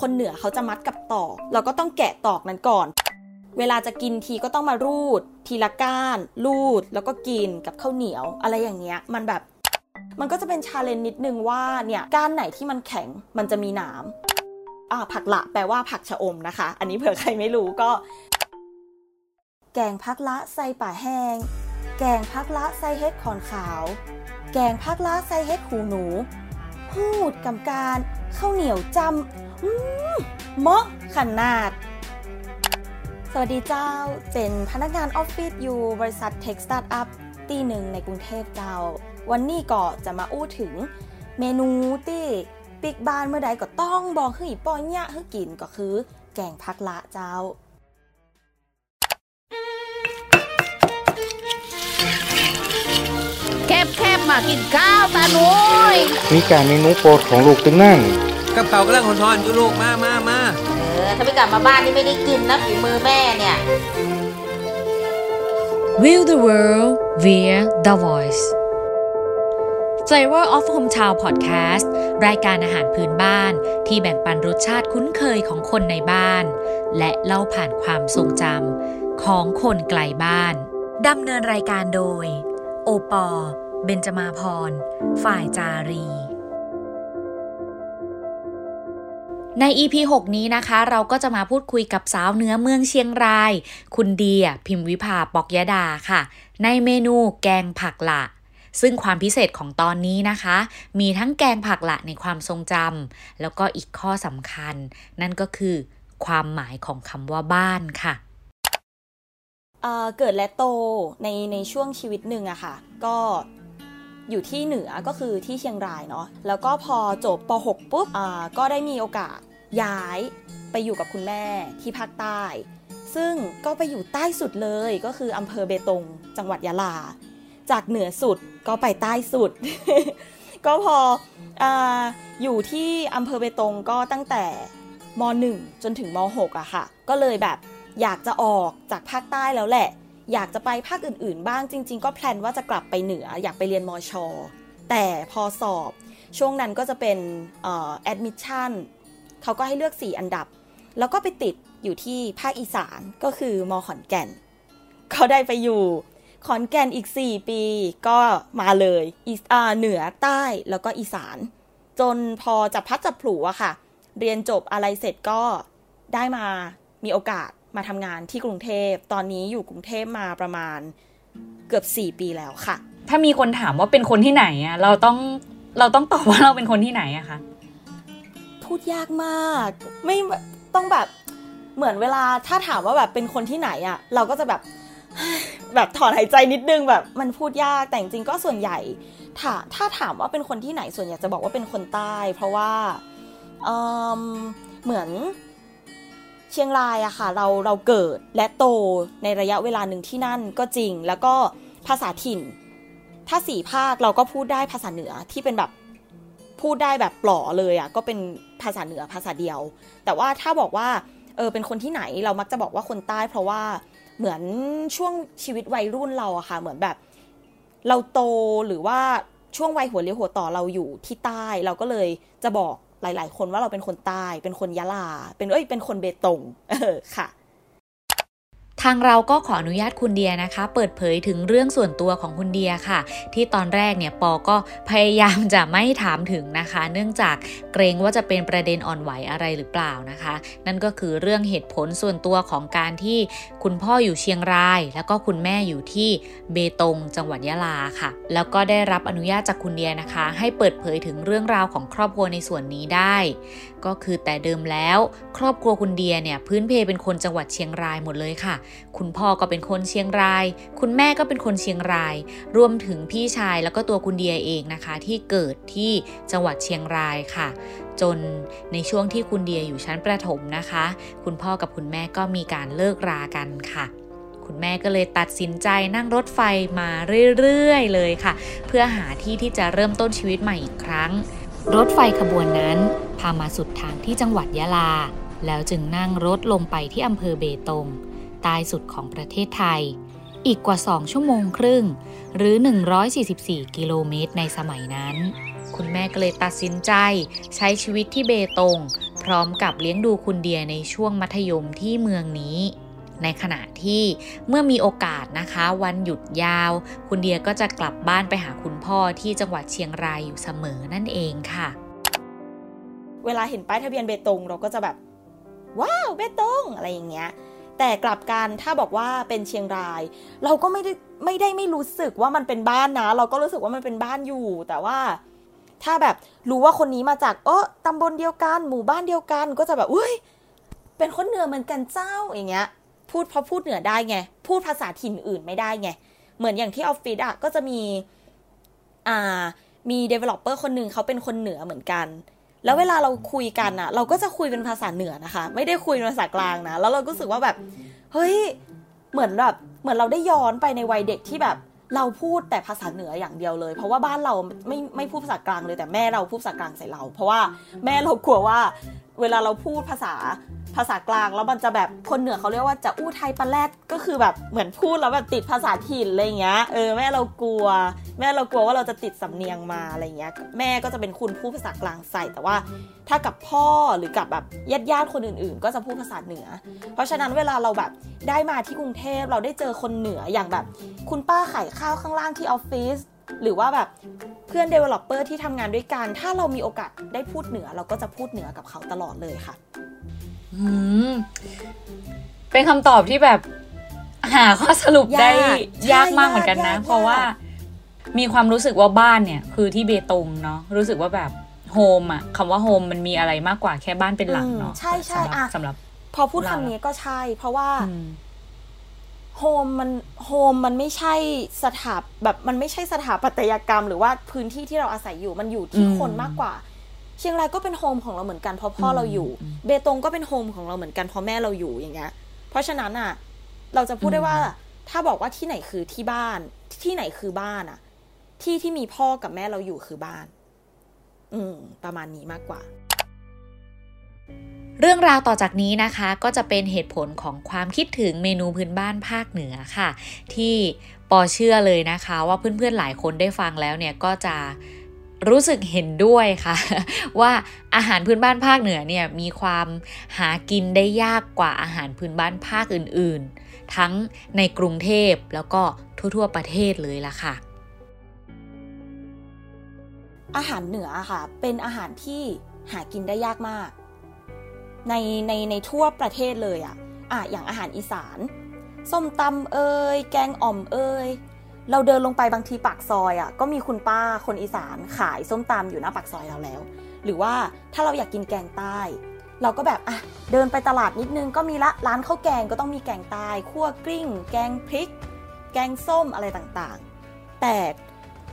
คนเหนือเขาจะมัดกับตอกเราก็ต้องแกะตอกนั้นก่อนเวลาจะกินทีก็ต้องมารูดทีละก้านรูดแล้วก็กินกับข้าวเหนียวอะไรอย่างเงี้ยมันก็จะเป็นชาเลนจ์นิดนึงว่าเนี่ยก้านไหนที่มันแข็งมันจะมีหนามผักละแปลว่าผักชะอมนะคะอันนี้เผื่อใครไม่รู้ก็แกงผักละใส่ป่าแห้งแกงผักละใส่เฮ็ดขอนขาวแกงผักละใส่เฮ็ดหูหนูพูดกำการข้าวเหนียวจำเหมาะขนาดสวัสดีเจ้าเป็นพนักงานออฟฟิศอยู่บริษัท Tech Startup ที่หนึ่งในกรุงเทพเจ้าวันนี้ก็จะมาอู้ถึงเมนูที่ปิกบ้านเมื่อใดก็ต้องบอกให้ป้อนยะให้กินก็คือแกงผักละเจ้าแคบมากินข้าวตาหนุยมีการเมนูโปรดของลูกตึงนั่งกระเป๋ากระลังหอนทอนอยู่ลูกมาถ้าไม่กลับมาบ้านนี่ไม่ได้กินนะฝีมือแม่เนี่ย Will the world via the voice Flavor of Hometown Podcast รายการอาหารพื้นบ้านที่แบ่งปันรสชาติคุ้นเคยของคนในบ้านและเล่าผ่านความทรงจำของคนไกลบ้านดำเนินรายการโดยโอปอเบญจมาพรฝ่ายจารีใน EP 6 นี้นะคะเราก็จะมาพูดคุยกับสาวเหนือเมืองเชียงรายคุณเดียพิมวิภาปอกยดาค่ะในเมนูแกงผักละซึ่งความพิเศษของตอนนี้นะคะมีทั้งแกงผักละในความทรงจำแล้วก็อีกข้อสำคัญนั่นก็คือความหมายของคำว่าบ้านค่ะเกิดและโตในช่วงชีวิตหนึ่งอะค่ะก็อยู่ที่เหนือก็คือที่เชียงรายเนาะแล้วก็พอจบป .6 ปุ๊บก็ได้มีโอกาสย้ายไปอยู่กับคุณแม่ที่ภาคใต้ซึ่งก็ไปอยู่ใต้สุดเลยก็คืออำเภอเบตงจังหวัดยะลาจากเหนือสุดก็ไปใต้สุด ก็พอ อยู่ที่อำเภอเบตงก็ตั้งแต่ม .1 จนถึงม .6 อะค่ะก็เลยแบบอยากจะออกจากภาคใต้แล้วแหละอยากจะไปภาคอื่นๆบ้างจริงๆก็แพลนว่าจะกลับไปเหนืออยากไปเรียนมช.แต่พอสอบช่วงนั้นก็จะเป็นแอดมิชชั่นเขาก็ให้เลือก4อันดับแล้วก็ไปติดอยู่ที่ภาคอีสานก็คือมขอนแก่นก็ได้ไปอยู่ขอนแก่นอีก4ปีก็มาเลยเหนือใต้แล้วก็อีสานจนพอจับพลัดจับผลูอะค่ะเรียนจบอะไรเสร็จก็ได้มามีโอกาสมาทำงานที่กรุงเทพตอนนี้อยู่กรุงเทพมาประมาณเกือบ4ปีแล้วค่ะถ้ามีคนถามว่าเป็นคนที่ไหนอ่ะเราต้องตอบว่าเราเป็นคนที่ไหนอะคะพูดยากมากไม่ต้องแบบเหมือนเวลาถ้าถามว่าแบบเป็นคนที่ไหนอะเราก็จะแบบถอนหายใจนิดนึงแบบมันพูดยากแต่จริงๆก็ส่วนใหญ่ถ้าถามว่าเป็นคนที่ไหนส่วนใหญ่จะบอกว่าเป็นคนใต้เพราะว่าเหมือนเชียงรายอะค่ะเราเกิดและโตในระยะเวลาหนึ่งที่นั่นก็จริงแล้วก็ภาษาถิ่นถ้า4ภาคเราก็พูดได้ภาษาเหนือที่เป็นแบบพูดได้แบบปลอเลยอะก็เป็นภาษาเหนือภาษาเดียวแต่ว่าถ้าบอกว่าเป็นคนที่ไหนเรามักจะบอกว่าคนใต้เพราะว่าเหมือนช่วงชีวิตวัยรุ่นเราอะค่ะเหมือนแบบเราโตหรือว่าช่วงวัยหัวเลี้ยวหัวต่อเราอยู่ที่ใต้เราก็เลยจะบอกหลายๆคนว่าเราเป็นคนใต้เป็นคนยะลาเป็นคนเบตงค่ะทางเราก็ขออนุญาตคุณเดียนะคะเปิดเผยถึงเรื่องส่วนตัวของคุณเดียค่ะที่ตอนแรกเนี่ยปอก็พยายามจะไม่ถามถึงนะคะเนื่องจากเกรงว่าจะเป็นประเด็นอ่อนไหวอะไรหรือเปล่านะคะนั่นก็คือเรื่องเหตุผลส่วนตัวของการที่คุณพ่ออยู่เชียงรายแล้วก็คุณแม่อยู่ที่เบตงจังหวัดยะลาค่ะแล้วก็ได้รับอนุญาตจากคุณเดียนะคะให้เปิดเผยถึงเรื่องราวของครอบครัวในส่วนนี้ได้ก็คือแต่เดิมแล้วครอบครัวคุณเดียเนี่ยพื้นเพเป็นคนจังหวัดเชียงรายหมดเลยค่ะคุณพ่อก็เป็นคนเชียงรายคุณแม่ก็เป็นคนเชียงรายรวมถึงพี่ชายแล้วก็ตัวคุณเดียเองนะคะที่เกิดที่จังหวัดเชียงรายค่ะจนในช่วงที่คุณเดียอยู่ชั้นประถมนะคะคุณพ่อกับคุณแม่ก็มีการเลิกรากันค่ะคุณแม่ก็เลยตัดสินใจนั่งรถไฟมาเรื่อยๆเลยค่ะเพื่อหาที่ที่จะเริ่มต้นชีวิตใหม่อีกครั้งรถไฟขบวนนั้นพามาสุดทางที่จังหวัดยะลาแล้วจึงนั่งรถลงไปที่อำเภอเบตงใต้สุดของประเทศไทยอีกกว่า2 ชั่วโมงครึ่งหรือ144 กิโลเมตรในสมัยนั้น คุณแม่ก็เลยตัดสินใจใช้ชีวิตที่เบตงพร้อมกับเลี้ยงดูคุณเดียในช่วงมัธยมที่เมืองนี้ในขณะที่เมื่อมีโอกาสนะคะวันหยุดยาวคุณเดียก็จะกลับบ้านไปหาคุณพ่อที่จังหวัดเชียงรายอยู่เสมอนั่นเองค่ะเวลาเห็นป้ายทะเบียนเบตงเราก็จะแบบว้าวเบตงอะไรอย่างเงี้ยแต่กลับกันถ้าบอกว่าเป็นเชียงรายเราก็ไม่ได้ไม่รู้สึกว่ามันเป็นบ้านนะเราก็รู้สึกว่ามันเป็นบ้านอยู่แต่ว่าถ้าแบบรู้ว่าคนนี้มาจากตำบลเดียวกันหมู่บ้านเดียวกันก็จะแบบอุ้ยเป็นคนเหนือเหมือนกันเจ้าอย่างเงี้ยพูดเหนือได้ไงพูดภาษาถิ่นอื่นไม่ได้ไงเหมือนอย่างที่ออฟฟิศอ่ะก็จะมี developer คนนึงเขาเป็นคนเหนือเหมือนกันแล้วเวลาเราคุยกันอ่ะเราก็จะคุยเป็นภาษาเหนือนะคะไม่ได้คุยภาษากลางนะแล้วเราก็รู้สึกว่าแบบเฮ้ยเหมือนเราได้ย้อนไปในวัยเด็กที่แบบเราพูดแต่ภาษาเหนืออย่างเดียวเลยเพราะว่าบ้านเราไม่พูดภาษากลางเลยแต่แม่เราพูดภาษากลางใส่เราเพราะว่าแม่เรากลัวว่าเวลาเราพูดภาษากลางแล้วมันจะแบบคนเหนือเขาเรียกว่าจะอู้ไทยปะแลดก็คือแบบเหมือนพูดแล้วแบบติดภาษาถิ่นอะไรเงี้ยแม่เรากลัวว่าเราจะติดสำเนียงมาอะไรเงี้ยแม่ก็จะเป็นคุณพูดภาษากลางใส่แต่ว่าถ้ากับพ่อหรือกับแบบญาติๆคนอื่นๆก็จะพูดภาษาเหนือเพราะฉะนั้นเวลาเราแบบได้มาที่กรุงเทพเราได้เจอคนเหนืออย่างแบบคุณป้าขายข้าวข้างล่างที่ออฟฟิศหรือว่าแบบเพื่อน developer ที่ทำงานด้วยกันถ้าเรามีโอกาสได้พูดเหนือเราก็จะพูดเหนือกับเขาตลอดเลยค่ะเป็นคำตอบที่แบบหาข้อสรุปได้ยากมากเหมือนกันนะเพราะว่ามีความรู้สึกว่าบ้านเนี่ยคือที่เบตงเนาะรู้สึกว่าแบบโฮมอะคำว่าโฮมมันมีอะไรมากกว่าแค่บ้านเป็นหลังเนาะใช่ใช่สำหรับพอพูดคำนี้ก็ใช่เพราะว่าโฮมมันไม่ใช่สถาปัตยกรรมหรือว่าพื้นที่ที่เราอาศัยอยู่มันอยู่ที่คนมากกว่าเชียงรายก็เป็นโฮมของเราเหมือนกันเพราะพ่อเราอยู่เบตงก็เป็นโฮมของเราเหมือนกันเพราะแม่เราอยู่อย่างเงี้ยเพราะฉะนั้นอ่ะเราจะพูดได้ว่าถ้าบอกว่าที่ไหนคือที่บ้านที่ไหนคือบ้านอ่ะที่มีพ่อกับแม่เราอยู่คือบ้านประมาณนี้มากกว่าเรื่องราวต่อจากนี้นะคะก็จะเป็นเหตุผลของความคิดถึงเมนูพื้นบ้านภาคเหนือค่ะที่ปอเชื่อเลยนะคะว่าเพื่อนๆหลายคนได้ฟังแล้วเนี่ยก็จะรู้สึกเห็นด้วยค่ะว่าอาหารพื้นบ้านภาคเหนือเนี่ยมีความหากินได้ยากกว่าอาหารพื้นบ้านภาคอื่นๆทั้งในกรุงเทพแล้วก็ทั่วๆประเทศเลยล่ะค่ะอาหารเหนือค่ะเป็นอาหารที่หากินได้ยากมากในทั่วประเทศเลยอ่ะอย่างอาหารอีสานส้มตำเอ่ยแกงอ่อมเอ่ยเราเดินลงไปบางทีปากซอยอ่ะก็มีคุณป้าคนอีสานขายส้มตำอยู่หน้าปากซอยเราแล้วหรือว่าถ้าเราอยากกินแกงใต้เราก็แบบอ่ะเดินไปตลาดนิดนึงก็มีละร้านข้าวแกงก็ต้องมีแกงใต้คั่วกลิ้งแกงพริกแกงส้มอะไรต่างๆแต่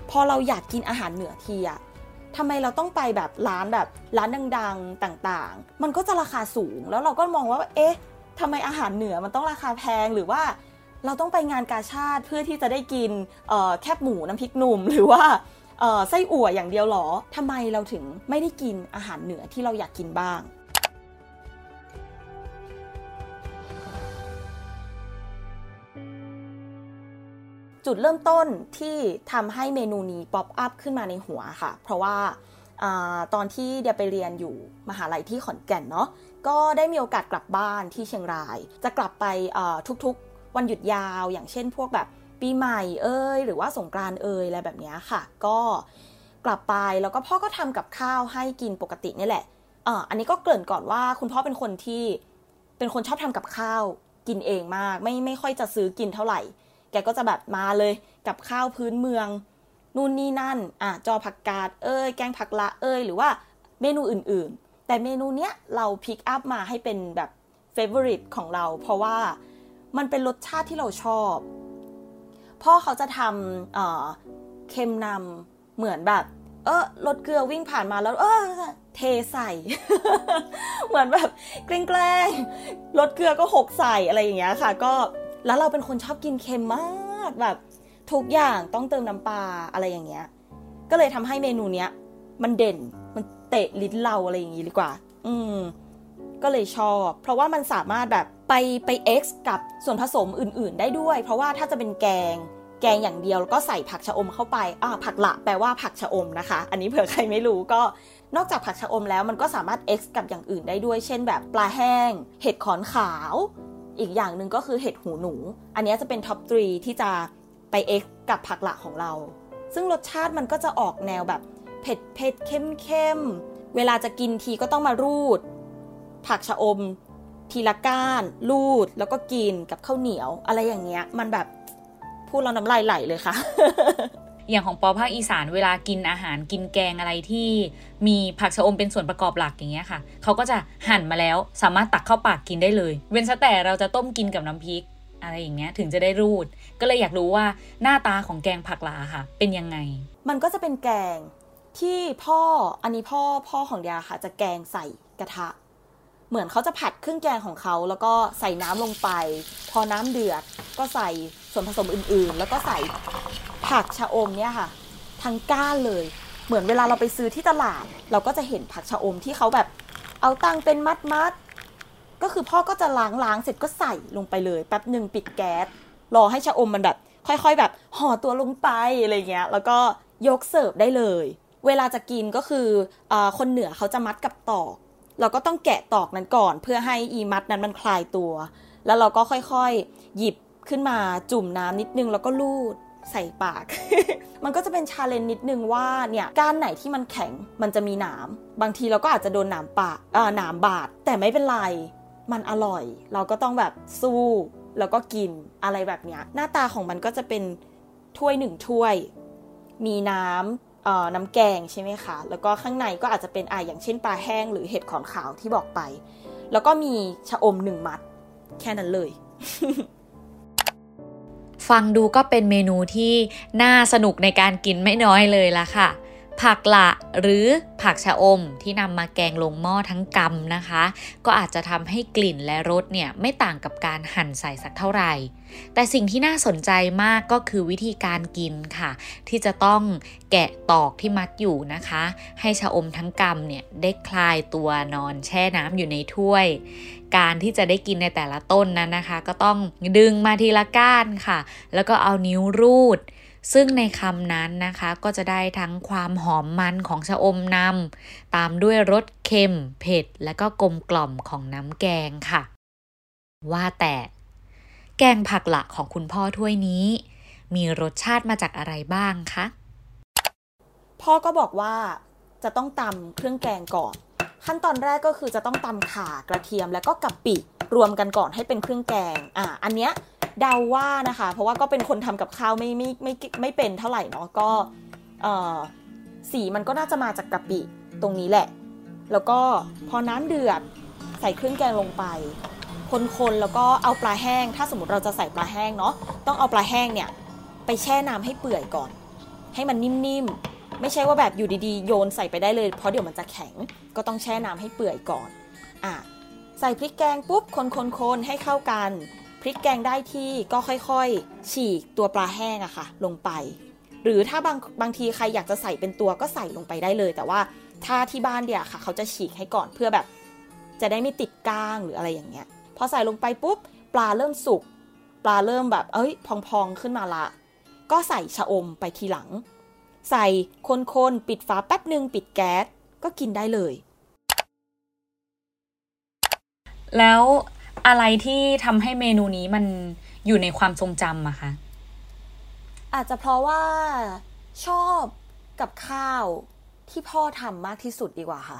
พอเราอยากกินอาหารเหนือทีอ่ะทำไมเราต้องไปแบบร้านดังๆต่างๆมันก็จะราคาสูงแล้วเราก็มองว่าเอ๊ะทำไมอาหารเหนือมันต้องราคาแพงหรือว่าเราต้องไปงานกาชาดเพื่อที่จะได้กินแคบหมูน้ำพริกหนุ่มหรือว่าไส้อั่วอย่างเดียวหรอทำไมเราถึงไม่ได้กินอาหารเหนือที่เราอยากกินบ้างจุดเริ่มต้นที่ทำให้เมนูนี้ป๊อปอัพขึ้นมาในหัวค่ะเพราะว่าตอนที่เดียไปเรียนอยู่มหาลัยที่ขอนแก่นเนาะก็ได้มีโอกาสกลับบ้านที่เชียงรายจะกลับไปทุกๆวันหยุดยาวอย่างเช่นพวกแบบปีใหม่หรือว่าสงกรานต์อะไรแบบนี้ค่ะก็กลับไปแล้วก็พ่อก็ทำกับข้าวให้กินปกตินี่แหละอันนี้ก็เกริ่นก่อนว่าคุณพ่อเป็นคนชอบทำกับข้าวกินเองมากไม่ค่อยจะซื้อกินเท่าไหร่แกก็จะแบบมาเลยกับข้าวพื้นเมืองนู่นนี่นั่นจอผักกาดแกงผักละหรือว่าเมนูอื่นๆแต่เมนูเนี้ยเราพิกอัพมาให้เป็นแบบเฟเวอริตของเราเพราะว่ามันเป็นรสชาติที่เราชอบพ่อเขาจะทำเค็มนำเหมือนแบบรสเกลือวิ่งผ่านมาแล้วเทใส่ เหมือนแบบแกล้งรสเกลือก็หกใส่อะไรอย่างเงี้ยค่ะก็แล้วเราเป็นคนชอบกินเค็มมากแบบทุกอย่างต้องเติมน้ำปลาอะไรอย่างเงี้ยก็เลยทำให้เมนูเนี้ยมันเด่นมันเตะลิ้นเราอะไรอย่างงี้ดีกว่าก็เลยชอบเพราะว่ามันสามารถแบบไป X กับส่วนผสมอื่นๆได้ด้วยเพราะว่าถ้าจะเป็นแกง แกงอย่างเดียวแล้วก็ใส่ผักชะอมเข้าไปผักละแปลว่าผักชะอมนะคะอันนี้เผื่อใครไม่รู้ก็นอกจากผักชะอมแล้วมันก็สามารถ X กับอย่างอื่นได้ด้วยเช่นแบบปลาแห้งเห็ดขอนขาวอีกอย่างหนึ่งก็คือเห็ดหูหนูอันนี้จะเป็นท็อป3ที่จะไป X กับผักละของเราซึ่งรสชาติมันก็จะออกแนวแบบเผ็ดเผ็ดเข้มเข้มเวลาจะกินทีก็ต้องมารูดผักชะอมทีละก้านรูดแล้วก็กินกับข้าวเหนียวอะไรอย่างเงี้ยมันแบบพูดแล้วน้ำลายไหลเลยค่ะ อย่างของปอภาคอีสานเวลากินอาหารกินแกงอะไรที่มีผักชะอมเป็นส่วนประกอบหลักอย่างเงี้ยค่ะเขาก็จะหั่นมาแล้วสามารถตักเข้าปากกินได้เลยเว้นแต่เราจะต้มกินกับน้ำพริกอะไรอย่างเงี้ยถึงจะได้รูดก็เลยอยากรู้ว่าหน้าตาของแกงผักหลาค่ะเป็นยังไงมันก็จะเป็นแกงที่พ่อของเดียค่ะจะแกงใส่กระทะเหมือนเขาจะผัดเครื่องแกงของเขาแล้วก็ใส่น้ำลงไปพอน้ำเดือดก็ใส่ส่วนผสมอื่นๆแล้วก็ใส่ผักชะอมเนี่ยค่ะทั้งก้านเลยเหมือนเวลาเราไปซื้อที่ตลาดเราก็จะเห็นผักชะอมที่เขาแบบเอาตั้งเป็นมัดๆก็คือพ่อก็จะล้างเสร็จก็ใส่ลงไปเลยแป๊บนึงปิดแก๊สรอให้ชะอมมันแบบค่อยๆแบบห่อตัวลงไปอะไรเงี้ยแล้วก็ยกเสิร์ฟได้เลยเวลาจะกินก็คือคนเหนือเขาจะมัดกับตอกเราก็ต้องแกะตอกนั้นก่อนเพื่อให้อีมัดนั้นมันคลายตัวแล้วเราก็ค่อยๆหยิบขึ้นมาจุ่มน้ำนิดนึงแล้วก็ลูดใส่ปาก มันก็จะเป็นชาเลนจ์นิดนึงว่าเนี่ยก้านไหนที่มันแข็งมันจะมีหนามบางทีเราก็อาจจะโดนหนามบาดแต่ไม่เป็นไรมันอร่อยเราก็ต้องแบบสู้แล้วก็กินอะไรแบบเนี้ยหน้าตาของมันก็จะเป็นถ้วย1ถ้วยมีน้ำแกงใช่ไหมคะแล้วก็ข้างในก็อาจจะเป็นอย่างเช่นปลาแห้งหรือเห็ดขอนขาวที่บอกไปแล้วก็มีชะอม1มัดแค่นั้นเลย ฟังดูก็เป็นเมนูที่น่าสนุกในการกินไม่น้อยเลยล่ะค่ะผักหละหรือผักชะอมที่นำมาแกงลงหม้อทั้งกำนะคะก็อาจจะทำให้กลิ่นและรสเนี่ยไม่ต่างกับการหั่นใส่สักเท่าไหร่แต่สิ่งที่น่าสนใจมากก็คือวิธีการกินค่ะที่จะต้องแกะตอกที่มัดอยู่นะคะให้ชะอมทั้งกำเนี่ยได้คลายตัวนอนแช่น้ำอยู่ในถ้วยการที่จะได้กินในแต่ละต้นนั้นนะคะก็ต้องดึงมาทีละก้านค่ะแล้วก็เอานิ้วรูดซึ่งในคำนั้นนะคะก็จะได้ทั้งความหอมมันของชะอมนำตามด้วยรสเค็มเผ็ดและก็กลมกล่อมของน้ำแกงค่ะว่าแต่แกงผักหละของคุณพ่อถ้วยนี้มีรสชาติมาจากอะไรบ้างคะพ่อก็บอกว่าจะต้องตำเครื่องแกงก่อนขั้นตอนแรกก็คือจะต้องตำข่ากระเทียมและก็กะปิรวมกันก่อนให้เป็นเครื่องแกงอันเนี้ยเดาว่านะคะเพราะว่าก็เป็นคนทำกับข้าวไม่เป็นเท่าไหร่เนาะก็สีมันก็น่าจะมาจากกะปิตรงนี้แหละแล้วก็พอน้ำเดือดใส่เครื่องแกงลงไปคนๆแล้วก็เอาปลาแห้งถ้าสมมติเราจะใส่ปลาแห้งเนาะต้องเอาปลาแห้งเนี่ยไปแช่น้ำให้เปื่อยก่อนให้มันนิ่มๆไม่ใช่ว่าแบบอยู่ดีๆโยนใส่ไปได้เลยเพราะเดี๋ยวมันจะแข็งก็ต้องแช่น้ำให้เปื่อยก่อนใส่พริกแกงปุ๊บคนๆให้เข้ากันพริกแกงได้ที่ก็ค่อยๆฉีกตัวปลาแห้งอะค่ะลงไปหรือถ้าบางทีใครอยากจะใส่เป็นตัวก็ใส่ลงไปได้เลยแต่ว่าถ้าที่บ้านเดี๋ยวค่ะเขาจะฉีกให้ก่อนเพื่อแบบจะได้ไม่ติดก้างหรืออะไรอย่างเงี้ยพอใส่ลงไปปุ๊บปลาเริ่มสุกปลาเริ่มแบบพองๆขึ้นมาละก็ใส่ชะอมไปทีหลังใส่คนๆปิดฝาแป๊บนึงปิดแก๊สก็กินได้เลยแล้วอะไรที่ทำให้เมนูนี้มันอยู่ในความทรงจำอะคะอาจจะเพราะว่าชอบกับข้าวที่พ่อทำมากที่สุดดีกว่าค่ะ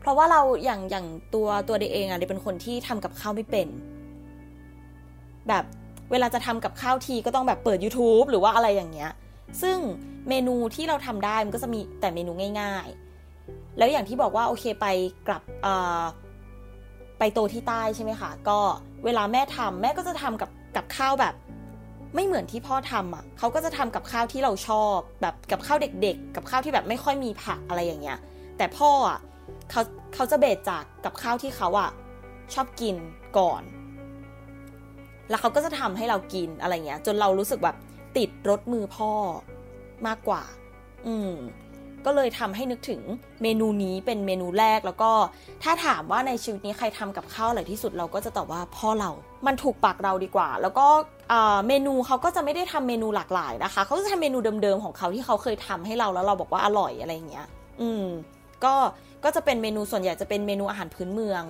เพราะว่าเราอย่างตัวเด็กเองอะเด็กเป็นคนที่ทำกับข้าวไม่เป็นแบบเวลาจะทำกับข้าวทีก็ต้องแบบเปิด YouTube หรือว่าอะไรอย่างเงี้ยซึ่งเมนูที่เราทำได้มันก็จะมีแต่เมนูง่ายๆแล้วอย่างที่บอกว่าโอเคไปกลับไปโตที่ใต้ใช่ไหมคะก็เวลาแม่ทำแม่ก็จะทำกับข้าวแบบไม่เหมือนที่พ่อทำอ่ะเขาก็จะทำกับข้าวที่เราชอบแบบกับข้าวเด็กๆกับข้าวที่แบบไม่ค่อยมีผักอะไรอย่างเงี้ยแต่พ่ออ่ะเขาจะเบสจากกับข้าวที่เขาอ่ะชอบกินก่อนแล้วเขาก็จะทำให้เรากินอะไรเงี้ยจนเรารู้สึกแบบติดรสมือพ่อมากกว่า ก็เลยทำให้นึกถึงเมนูนี้เป็นเมนูแรกแล้วก็ถ้าถามว่าในชีวิตนี้ใครทำกับข้าวอร่อยที่สุดเราก็จะตอบว่าพ่อเรามันถูกปากเราดีกว่าแล้วก็เมนูเขาก็จะไม่ได้ทำเมนูหลากหลายนะคะเขาจะทำเมนูเดิมๆของเขาที่เขาเคยทำให้เราแล้วเราบอกว่าอร่อยอะไรอย่างเงี้ยก็จะเป็นเมนูส่วนใหญ่จะเป็นเมนูอาหารพื้นเมือง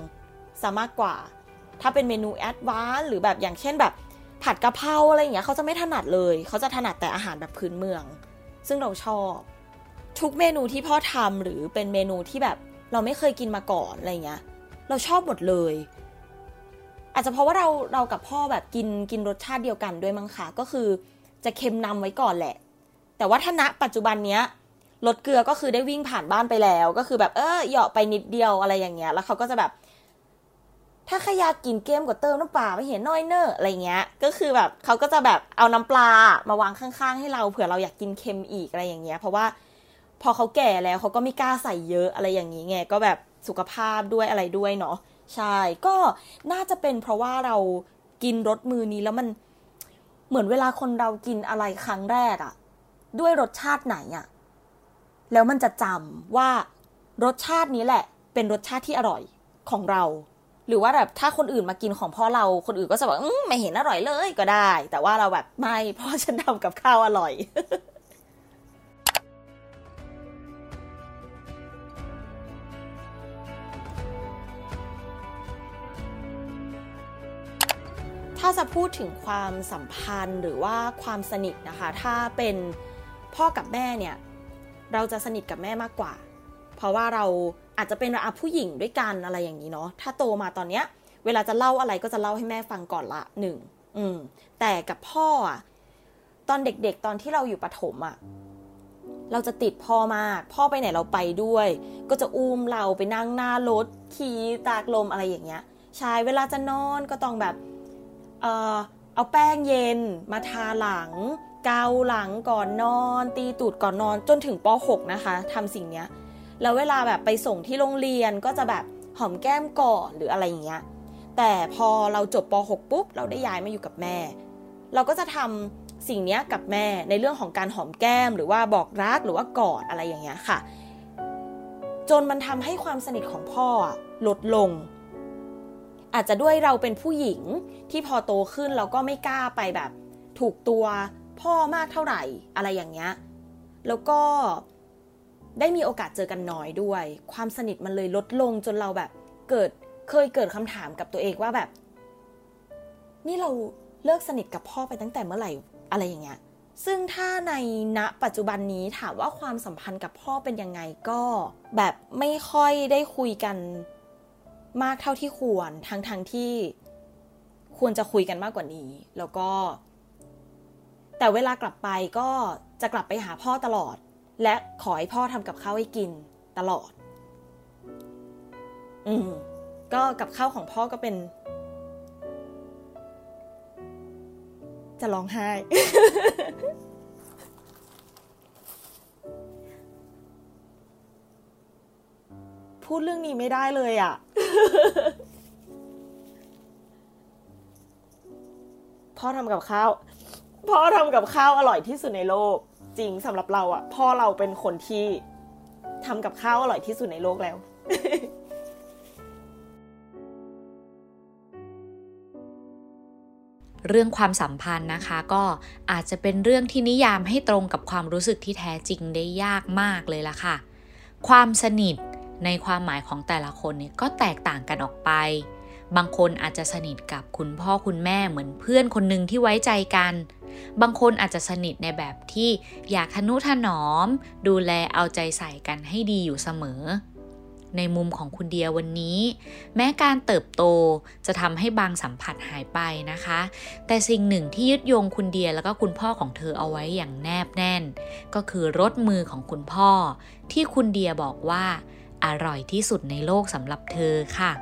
ซะมากกว่าถ้าเป็นเมนูแอดวานซ์หรือแบบอย่างเช่นแบบผัดกะเพราอะไรอย่างเงี้ยเขาจะไม่ถนัดเลยเขาจะถนัดแต่อาหารแบบพื้นเมืองซึ่งเราชอบทุกเมนูที่พ่อทำหรือเป็นเมนูที่แบบเราไม่เคยกินมาก่อนอะไรเงี้ยเราชอบหมดเลยอาจจะเพราะว่าเรากับพ่อแบบกินรสชาติเดียวกันด้วยมั้งคะก็คือจะเค็มนำไว้ก่อนแหละแต่ว่าถ้าณปัจจุบันเนี้ยรสเกลือก็คือได้วิ่งผ่านบ้านไปแล้วก็คือแบบเหยาะไปนิดเดียวอะไรอย่างเงี้ยแล้วเขาก็จะแบบถ้าใครอยากกินเค็มก็เติมน้ำปลาไปเห็นน้อยเนอะอะไรเงี้ยก็คือแบบเขาก็จะแบบเอาน้ำปลามาวางข้างๆให้เราเผื่อเราอยากกินเค็มอีกอะไรอย่างเงี้ยเพราะว่าพอเขาแก่แล้วเขาก็ไม่กล้าใส่เยอะอะไรอย่างนี้ไงก็แบบสุขภาพด้วยอะไรด้วยเนาะใช่ก็น่าจะเป็นเพราะว่าเรากินรสมือนี้แล้วมันเหมือนเวลาคนเรากินอะไรครั้งแรกอะด้วยรสชาติไหนอะแล้วมันจะจำว่ารสชาตินี้แหละเป็นรสชาติที่อร่อยของเราหรือว่าแบบถ้าคนอื่นมากินของพ่อเราคนอื่นก็จะบอกไม่เห็นอร่อยเลยก็ได้แต่ว่าเราแบบไม่พ่อฉันทำกับข้าวอร่อยถ้าจะพูดถึงความสัมพันธ์หรือว่าความสนิทนะคะถ้าเป็นพ่อกับแม่เนี่ยเราจะสนิทกับแม่มากกว่าเพราะว่าเราอาจจะเป็นผู้หญิงด้วยกันอะไรอย่างนี้เนาะถ้าโตมาตอนเนี้ยเวลาจะเล่าอะไรก็จะเล่าให้แม่ฟังก่อนละหนึ่งแต่กับพ่ออ่ะตอนเด็กๆตอนที่เราอยู่ประถมอ่ะเราจะติดพ่อมากพ่อไปไหนเราไปด้วยก็จะอุ้มเราไปนั่งหน้ารถขี่ตากลมอะไรอย่างเงี้ยใช่เวลาจะนอนก็ต้องแบบเอาแป้งเย็นมาทาหลังเกาหลังก่อนนอนตีตูดก่อนนอนจนถึงป.6 นะคะทำสิ่งเนี้ยแล้วเวลาแบบไปส่งที่โรงเรียนก็จะแบบหอมแก้มก่อนหรืออะไรอย่างเงี้ยแต่พอเราจบป.6 ปุ๊บเราได้ย้ายมาอยู่กับแม่เราก็จะทำสิ่งเนี้ยกับแม่ในเรื่องของการหอมแก้มหรือว่าบอกรักหรือว่ากอดอะไรอย่างเงี้ยค่ะจนมันทำให้ความสนิทของพ่อลดลงอาจจะด้วยเราเป็นผู้หญิงที่พอโตขึ้นเราก็ไม่กล้าไปแบบถูกตัวพ่อมากเท่าไหร่อะไรอย่างเงี้ยแล้วก็ได้มีโอกาสเจอกันน้อยด้วยความสนิทมันเลยลดลงจนเราแบบเคยเกิดคำถามกับตัวเองว่าแบบนี่เราเลิกสนิทกับพ่อไปตั้งแต่เมื่อไหร่อะไรอย่างเงี้ยซึ่งถ้าในณปัจจุบันนี้ถามว่าความสัมพันธ์กับพ่อเป็นยังไงก็แบบไม่ค่อยได้คุยกันมากเท่าที่ควรทั้งที่ควรจะคุยกันมากกว่านี้แล้วก็แต่เวลากลับไปก็จะกลับไปหาพ่อตลอดและขอให้พ่อทำกับข้าวให้กินตลอดก็กับข้าวของพ่อก็เป็นจะร้องไห้ พูดเรื่องนี้ไม่ได้เลยอ่ะ พ่อทำกับข้าวอร่อยที่สุดในโลกจริงสำหรับเราอ่ะพ่อเราเป็นคนที่ทำกับข้าวอร่อยที่สุดในโลกแล้ว เรื่องความสัมพันธ์นะคะก็อาจจะเป็นเรื่องที่นิยามให้ตรงกับความรู้สึกที่แท้จริงได้ยากมากเลยล่ะค่ะความสนิทในความหมายของแต่ละคนเนี่ยก็แตกต่างกันออกไปบางคนอาจจะสนิทกับคุณพ่อคุณแม่เหมือนเพื่อนคนนึงที่ไว้ใจกันบางคนอาจจะสนิทในแบบที่อยากทนุถนอมดูแลเอาใจใส่กันให้ดีอยู่เสมอในมุมของคุณเดียวันนี้แม้การเติบโตจะทำให้บางสัมผัสหายไปนะคะแต่สิ่งหนึ่งที่ยึดโยงคุณเดียแล้วก็คุณพ่อของเธอเอาไว้อย่างแนบแน่นก็คือรสมือของคุณพ่อที่คุณเดียบอกว่าอร่อยที่สุดในโลกสำหรับเธอค่ะ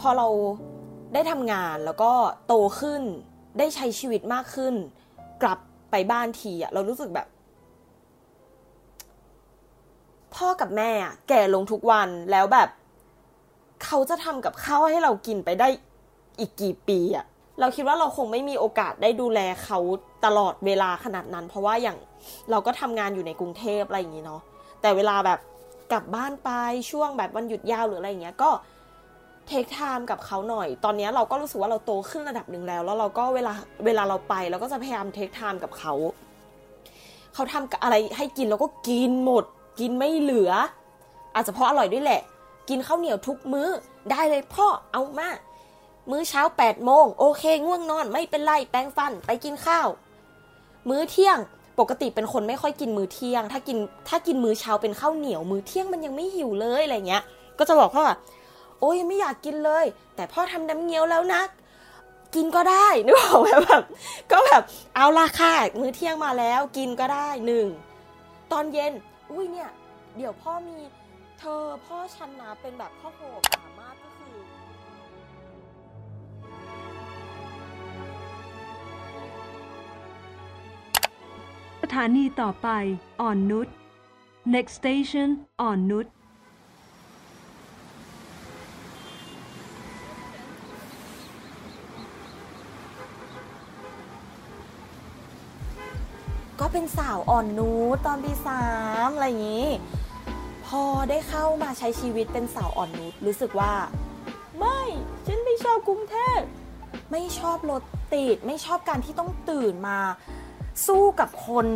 พอเราได้ทำงานแล้วก็โตขึ้นได้ใช้ชีวิตมากขึ้นกลับไปบ้านทีอะเรารู้สึกแบบพ่อกับแม่อะแก่ลงทุกวันแล้วแบบเขาจะทำกับข้าวให้เรากินไปได้อีกกี่ปีอะ เราคิดว่าเราคงไม่มีโอกาสได้ดูแลเขาตลอดเวลาขนาดนั้นเพราะว่าอย่างเราก็ทำงานอยู่ในกรุงเทพอะไรอย่างนี้เนาะแต่เวลาแบบกลับบ้านไปช่วงแบบวันหยุดยาวหรืออะไรอย่างเงี้ยก็เทคไทม์กับเขาหน่อยตอนนี้เราก็รู้สึกว่าเราโตขึ้นระดับหนึ่งแล้วแล้วเราก็เวลาเราไปเราก็จะพยายามเทคไทม์กับเขาทำอะไรให้กินเราก็กินหมดกินไม่เหลืออาจจะเพราะอร่อยด้วยแหละกินข้าวเหนียวทุกมื้อได้เลยพ่อเอามามื้อเช้า 8 โมงโอเคง่วงนอนไม่เป็นไรแปรงฟันไปกินข้าวมื้อเที่ยงปกติเป็นคนไม่ค่อยกินมื้อเที่ยงถ้ากินมื้อเช้าเป็นข้าวเหนียวมื้อเที่ยงมันยังไม่หิวเลยอะไรเงี้ยก็จะบอกพ่อว่าโอ๊ยไม่อยากกินเลยแต่พ่อทำน้ำเงี้ยวแล้วนะกินก็ได้นึกออกไหมแบบก็แบบเอาล่ะค่ะมื้อเที่ยงมาแล้วกินก็ได้1ตอนเย็นอุ้ยเนี่ยเดี๋ยวพ่อมีเธอพ่อฉันนะเป็นแบบพ่อโหดสามารถก็คือสถานีต่อไปอ่อนนุช next station อ่อนนุชก็เป็นสาวอ่อนนุชตอนปี3อะไรอย่างนี้พอได้เข้ามาใช้ชีวิตเป็นสาวอ่อนนุชรู้สึกว่าไม่ฉันไม่ชอบกรุงเทพไม่ชอบรถติดไม่ชอบการที่ต้องตื่นมาสู้กับคน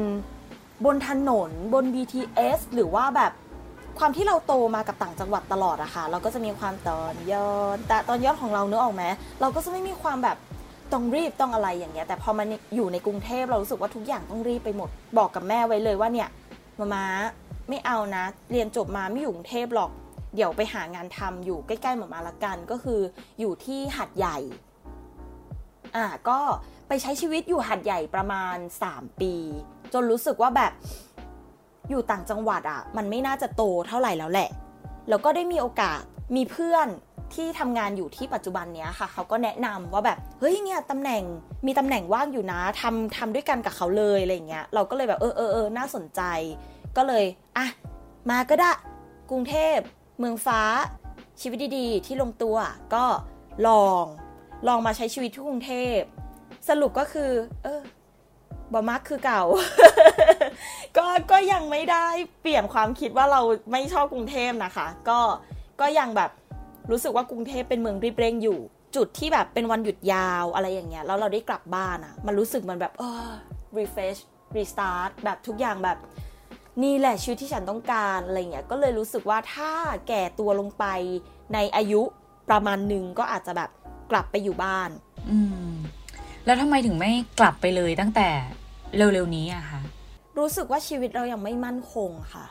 บนถนนบน BTS หรือว่าแบบความที่เราโตมากับต่างจังหวัดตลอดอะค่ะเราก็จะมีความตอนย้อนแต่ตอนย้อนของเราเนื้อออกไหมเราก็จะไม่มีความแบบต้องรีบต้องอะไรอย่างเงี้ยแต่พอมันอยู่ในกรุงเทพเรารู้สึกว่าทุกอย่างต้องรีบไปหมดบอกกับแม่ไว้เลยว่าเนี่ยมาไม่เอานะเรียนจบมาไม่อยู่กรุงเทพหรอกเดี๋ยวไปหางานทำอยู่ใกล้ๆหม่ามาละกันก็คืออยู่ที่หาดใหญ่ก็ไปใช้ชีวิตอยู่หาดใหญ่ประมาณ3ปีจนรู้สึกว่าแบบอยู่ต่างจังหวัดอ่ะมันไม่น่าจะโตเท่าไหร่แล้วแหละแล้วก็ได้มีโอกาสมีเพื่อนที่ทำงานอยู่ที่ปัจจุบันเนี้ยค่ะเขาก็แนะนำว่าแบบเฮ้ยเนี่ยตำแหน่งมีตำแหน่งว่างอยู่นะทำด้วยกันกับเขาเลยอะไรอย่างเงี้ยเราก็เลยแบบเออน่าสนใจก็เลยอ่ะมาก็ได้กรุงเทพเมืองฟ้าชีวิตดีๆที่ลงตัวก็ลองมาใช้ชีวิตที่กรุงเทพสรุปก็คือบ่มักคือเก่า ก็ยังไม่ได้เปลี่ยนความคิดว่าเราไม่ชอบกรุงเทพนะคะก็ยังแบบรู้สึกว่ากรุงเทพเป็นเมืองรีบเร่งอยู่จุดที่แบบเป็นวันหยุดยาวอะไรอย่างเงี้ยแล้วเราได้กลับบ้านอ่ะมันรู้สึกมันแบบrefresh restart แบบทุกอย่างแบบนี่แหละชีวิตที่ฉันต้องการอะไรเงี้ยก็เลยรู้สึกว่าถ้าแก่ตัวลงไปในอายุประมาณนึงก็อาจจะแบบกลับไปอยู่บ้านแล้วทำไมถึงไม่กลับไปเลยตั้งแต่เร็วๆนี้อะคะรู้สึกว่าชีวิตเรายังไม่มั่นคงค่ะ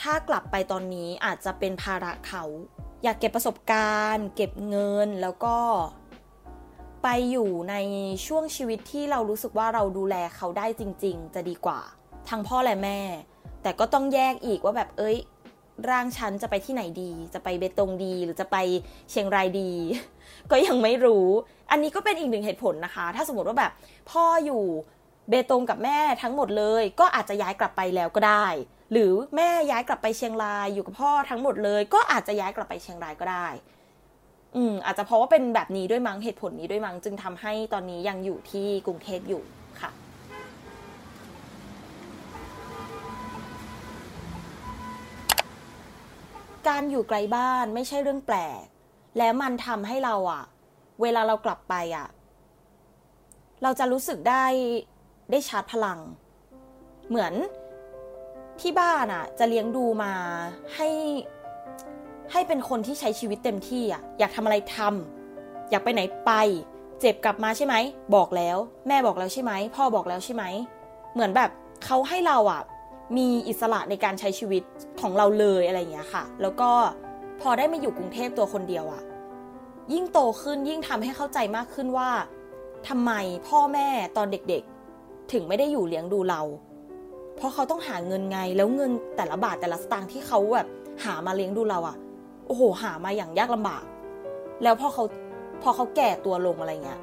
ถ้ากลับไปตอนนี้อาจจะเป็นภาระเขาอยากเก็บประสบการณ์เก็บเงินแล้วก็ไปอยู่ในช่วงชีวิตที่เรารู้สึกว่าเราดูแลเขาได้จริงๆจะดีกว่าทั้งพ่อและแม่แต่ก็ต้องแยกอีกว่าแบบเอ้ยร่างฉันจะไปที่ไหนดีจะไปเบตงดีหรือจะไปเชียงรายดีก็ยังไม่รู้อันนี้ก็เป็นอีกหนึ่งเหตุผลนะคะถ้าสมมติว่าแบบพ่ออยู่เบตงกับแม่ทั้งหมดเลยก็อาจจะย้ายกลับไปแล้วก็ได้หรือแม่ย้ายกลับไปเชียงรายอยู่กับพ่อทั้งหมดเลยก็อาจจะย้ายกลับไปเชียงรายก็ได้อาจจะเพราะว่าเป็นแบบนี้ด้วยมั้งเหตุผลนี้ด้วยมั้งจึงทำให้ตอนนี้ยังอยู่ที่กรุงเทพอยู่ค่ะการอยู่ไกลบ้านไม่ใช่เรื่องแปลกและมันทำให้เราอ่ะเวลาเรากลับไปอ่ะเราจะรู้สึกได้ชาร์จพลังเหมือนที่บ้านอ่ะจะเลี้ยงดูมาให้เป็นคนที่ใช้ชีวิตเต็มที่อ่ะอยากทำอะไรทำอยากไปไหนไปเจ็บกลับมาใช่ไหมบอกแล้วแม่บอกแล้วใช่ไหมพ่อบอกแล้วใช่ไหมเหมือนแบบเขาให้เราอ่ะมีอิสระในการใช้ชีวิตของเราเลยอะไรอย่างเงี้ยค่ะแล้วก็พอได้มาอยู่กรุงเทพตัวคนเดียวอ่ะยิ่งโตขึ้นยิ่งทำให้เข้าใจมากขึ้นว่าทำไมพ่อแม่ตอนเด็กๆถึงไม่ได้อยู่เลี้ยงดูเราเพราะเขาต้องหาเงินไงแล้วเงินแต่ละบาทแต่ละสตางค์ที่เขาแบบหามาเลี้ยงดูเราอ่ะโอ้โหหามาอย่างยากลำบากแล้วพอเขาแก่ตัวลงอะไรเงี้ย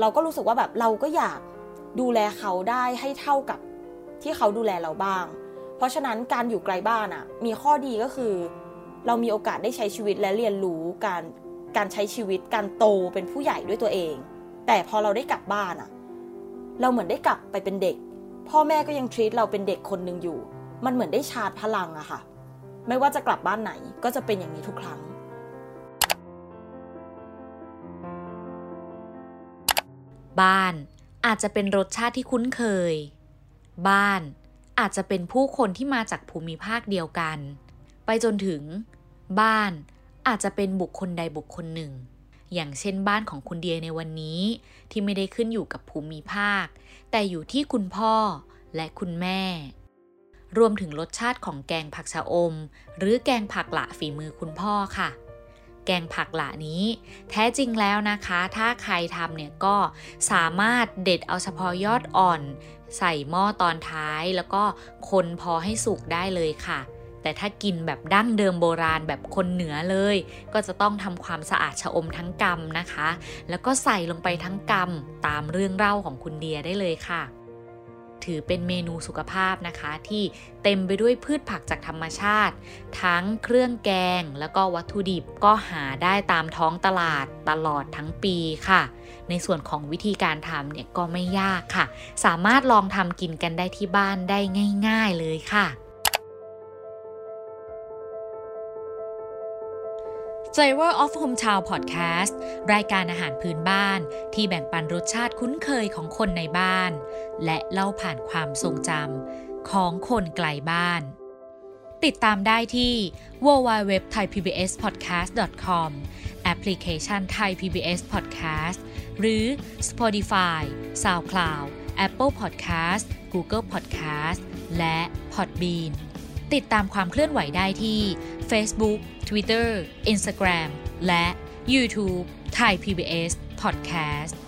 เราก็รู้สึกว่าแบบเราก็อยากดูแลเขาได้ให้เท่ากับที่เขาดูแลเราบ้างเพราะฉะนั้นการอยู่ไกลบ้านอ่ะมีข้อดีก็คือเรามีโอกาสได้ใช้ชีวิตและเรียนรู้การ การใช้ชีวิตการโตเป็นผู้ใหญ่ด้วยตัวเองแต่พอเราได้กลับบ้านอะเราเหมือนได้กลับไปเป็นเด็กพ่อแม่ก็ยัง treat เราเป็นเด็กคนนึงอยู่มันเหมือนได้ชาร์จพลังอะค่ะไม่ว่าจะกลับบ้านไหนก็จะเป็นอย่างนี้ทุกครั้งบ้านอาจจะเป็นรสชาติที่คุ้นเคยบ้านอาจจะเป็นผู้คนที่มาจากภูมิภาคเดียวกันไปจนถึงบ้านอาจจะเป็นบุคคลใดบุคคลหนึ่งอย่างเช่นบ้านของคุณเดียในวันนี้ที่ไม่ได้ขึ้นอยู่กับภูมิภาคแต่อยู่ที่คุณพ่อและคุณแม่รวมถึงรสชาติของแกงผักชะอมหรือแกงผักหละฝีมือคุณพ่อค่ะแกงผักหละนี้แท้จริงแล้วนะคะถ้าใครทำเนี่ยก็สามารถเด็ดเอาเฉพาะยอดอ่อนใส่หม้อตอนท้ายแล้วก็คนพอให้สุกได้เลยค่ะแต่ถ้ากินแบบดั้งเดิมโบราณแบบคนเหนือเลยก็จะต้องทำความสะอาดชะอมทั้งกำนะคะแล้วก็ใส่ลงไปทั้งกำตามเรื่องเล่าของคุณเดียได้เลยค่ะถือเป็นเมนูสุขภาพนะคะที่เต็มไปด้วยพืชผักจากธรรมชาติทั้งเครื่องแกงแล้วก็วัตถุดิบก็หาได้ตามท้องตลาดตลอดทั้งปีค่ะในส่วนของวิธีการทำเนี่ยก็ไม่ยากค่ะสามารถลองทำกินกันได้ที่บ้านได้ง่ายๆเลยค่ะFlavor of Hometown Podcast รายการอาหารพื้นบ้านที่แบ่งปันรสชาติคุ้นเคยของคนในบ้านและเล่าผ่านความทรงจำของคนไกลบ้านติดตามได้ที่ www.thaipbspodcast.com แอปพลิเคชัน Thai PBS Podcast หรือ Spotify, SoundCloud, Apple Podcast, Google Podcast และ Podbean ติดตามความเคลื่อนไหวได้ที่Facebook, Twitter, Instagram และ YouTube Thai PBS Podcast